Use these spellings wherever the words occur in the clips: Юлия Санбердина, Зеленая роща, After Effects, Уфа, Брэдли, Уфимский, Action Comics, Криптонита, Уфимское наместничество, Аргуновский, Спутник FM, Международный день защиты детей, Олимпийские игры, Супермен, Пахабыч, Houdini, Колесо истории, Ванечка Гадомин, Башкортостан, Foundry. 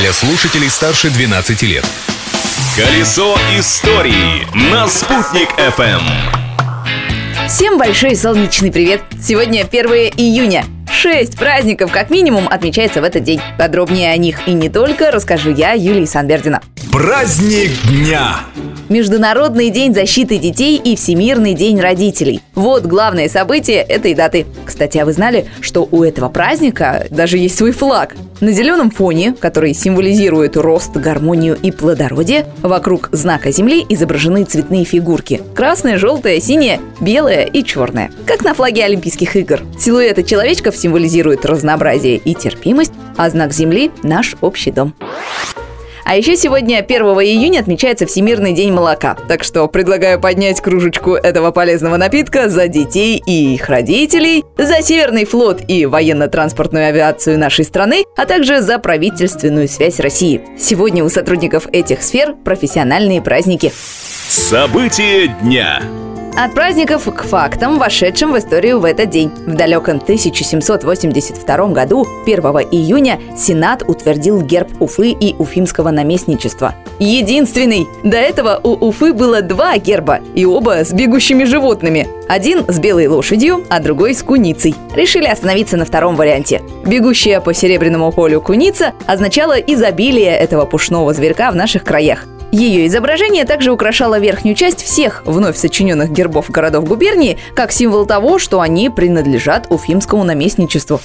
для слушателей старше 12 лет. Колесо истории на Спутник FM. Всем большой солнечный привет! Сегодня 1 июня. 6 праздников как минимум отмечается в этот день. Подробнее о них и не только расскажу я, Юлия Санбердина. Праздник дня! Международный день защиты детей и Всемирный день родителей. Вот главное событие этой даты. Кстати, а вы знали, что у этого праздника даже есть свой флаг? На зеленом фоне, который символизирует рост, гармонию и плодородие, вокруг знака Земли изображены цветные фигурки. Красная, желтая, синяя, белая и черная. Как на флаге Олимпийских игр. Силуэты человечков символизируют разнообразие и терпимость, а знак Земли – наш общий дом. А еще сегодня, 1 июня, отмечается Всемирный день молока. Так что предлагаю поднять кружечку этого полезного напитка за детей и их родителей, за Северный флот и военно-транспортную авиацию нашей страны, а также за правительственную связь России. Сегодня у сотрудников этих сфер профессиональные праздники. События дня. От праздников к фактам, вошедшим в историю в этот день. В далеком 1782 году, 1 июня, Сенат утвердил герб Уфы и Уфимского наместничества. Единственный! До этого у Уфы было два герба, и оба с бегущими животными. Один с белой лошадью, а другой с куницей. Решили остановиться на втором варианте. Бегущая по Серебряному полю куница означала изобилие этого пушного зверька в наших краях. Ее изображение также украшало верхнюю часть всех вновь сочиненных гербов городов губернии, как символ того, что они принадлежат Уфимскому наместничеству.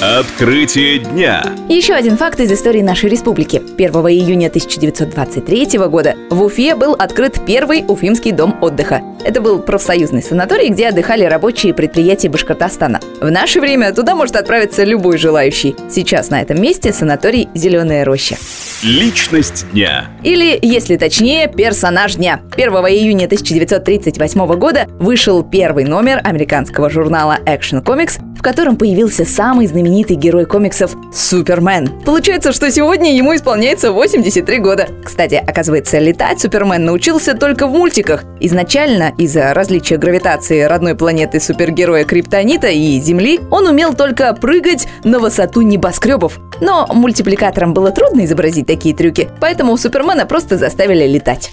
Открытие дня. Еще один факт из истории нашей республики. 1 июня 1923 года в Уфе был открыт первый Уфимский дом отдыха. Это был профсоюзный санаторий, где отдыхали рабочие предприятия Башкортостана. В наше время туда может отправиться любой желающий. Сейчас на этом месте санаторий «Зеленая роща». Личность дня. Или, если точнее, персонаж дня. 1 июня 1938 года вышел первый номер американского журнала Action Comics, в котором появился самый знаменитый герой комиксов Супермен. Получается, что сегодня ему исполняется 83 года. Кстати, оказывается, летать Супермен научился только в мультиках. Изначально, из-за различия гравитации родной планеты супергероя Криптонита и Земли, он умел только прыгать на высоту небоскребов. Но мультипликаторам было трудно изобразить такие трюки, поэтому у Супермена просто заставили летать.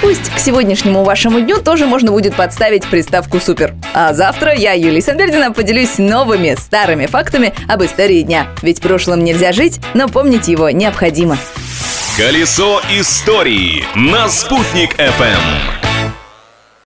Пусть к сегодняшнему вашему дню тоже можно будет подставить приставку «супер». А завтра я, Юлия Санбердина, поделюсь новыми, старыми фактами об истории дня. Ведь прошлым нельзя жить, но помнить его необходимо. Колесо истории на Спутник FM.